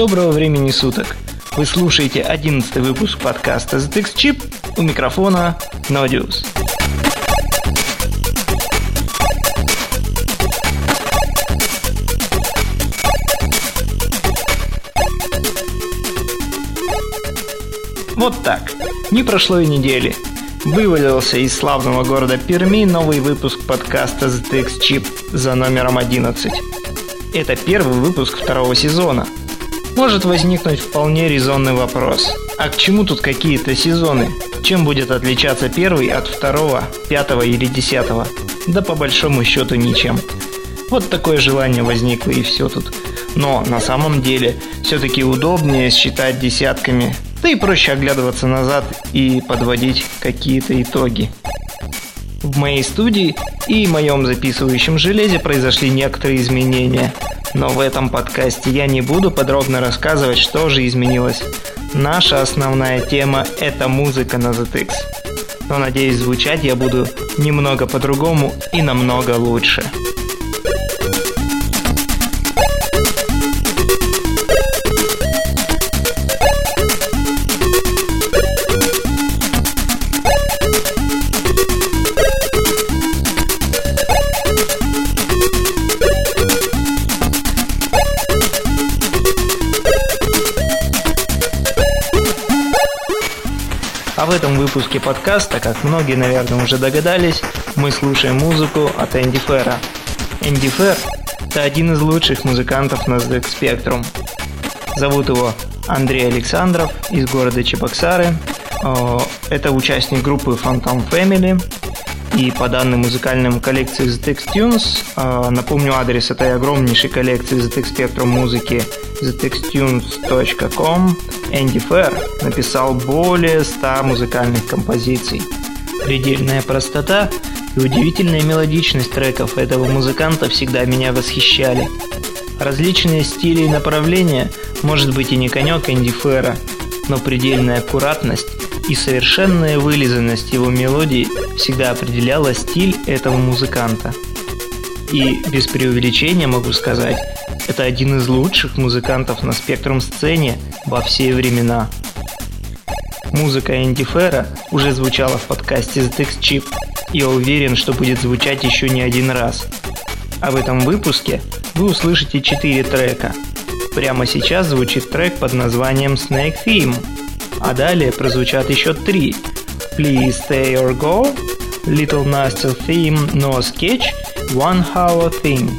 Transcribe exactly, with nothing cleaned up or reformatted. Доброго времени суток! Вы слушаете одиннадцатый выпуск подкаста зет икс-Chip, у микрофона Nodius. Вот так. Не прошло и недели. Вывалился из славного города Перми новый выпуск подкаста зет икс-Chip за номером одиннадцать. Это первый выпуск второго сезона. Может возникнуть вполне резонный вопрос. А к чему тут какие-то сезоны? Чем будет отличаться первый от второго, пятого или десятого? Да по большому счету ничем. Вот такое желание возникло, и все тут. Но на самом деле все-таки удобнее считать десятками, да и проще оглядываться назад и подводить какие-то итоги. В моей студии и моем записывающем железе произошли некоторые изменения, но в этом подкасте я не буду подробно рассказывать, что же изменилось. Наша основная тема – это музыка на зет икс. Но надеюсь, звучать я буду немного по-другому и намного лучше. А в этом выпуске подкаста, как многие, наверное, уже догадались, мы слушаем музыку от Энди Фера. Энди Фер – это один из лучших музыкантов на зет икс Spectrum. Зовут его Андрей Александров из города Чебоксары. Это участник группы Phantom Family. И по данной музыкальной коллекции zxtunes, напомню адрес этой огромнейшей коллекции зет икс Spectrum музыки, зет икс тюнс точка ком, Энди Фер написал более ста музыкальных композиций. Предельная простота и удивительная мелодичность треков этого музыканта всегда меня восхищали. Различные стили и направления, может быть, и не конек Энди Фера, но предельная аккуратность и совершенная вылизанность его мелодий всегда определяла стиль этого музыканта. И без преувеличения могу сказать, это один из лучших музыкантов на спектрум-сцене во все времена. Музыка Энди Фера уже звучала в подкасте зет икс-Chip, и я уверен, что будет звучать еще не один раз. А в этом выпуске вы услышите четыре трека. Прямо сейчас звучит трек под названием Snake Theme, а далее прозвучат еще три: Please Stay or Go, Little Nastya's Theme, No Sketch, One Hour Thing.